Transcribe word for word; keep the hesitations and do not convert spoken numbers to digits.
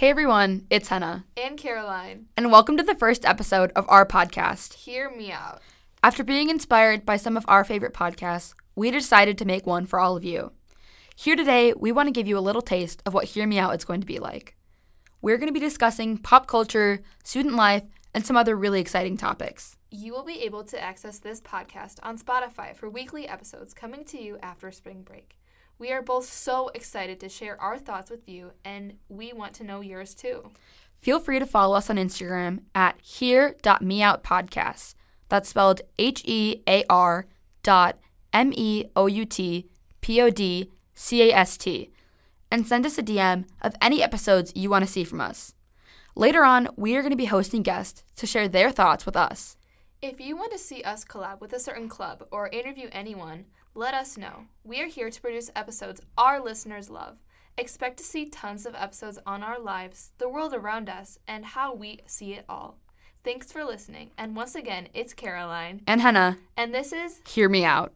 Hey everyone, it's Hannah. And Caroline. And welcome to the first episode of our podcast, Hear Me Out. After being inspired by some of our favorite podcasts, we decided to make one for all of you. Here today, we want to give you a little taste of what Hear Me Out is going to be like. We're going to be discussing pop culture, student life, and some other really exciting topics. You will be able to access this podcast on Spotify for weekly episodes coming to you after spring break. We are both so excited to share our thoughts with you, and we want to know yours too. Feel free to follow us on Instagram at hear dot me out podcast. That's spelled H E A R dot M E O U T P O D C A S T. And send us a D M of any episodes you want to see from us. Later on, we are going to be hosting guests to share their thoughts with us. If you want to see us collab with a certain club or interview anyone, let us know. We are here to produce episodes our listeners love. Expect to see tons of episodes on our lives, the world around us, and how we see it all. Thanks for listening. And once again, it's Caroline. And Hannah. And this is Hear Me Out.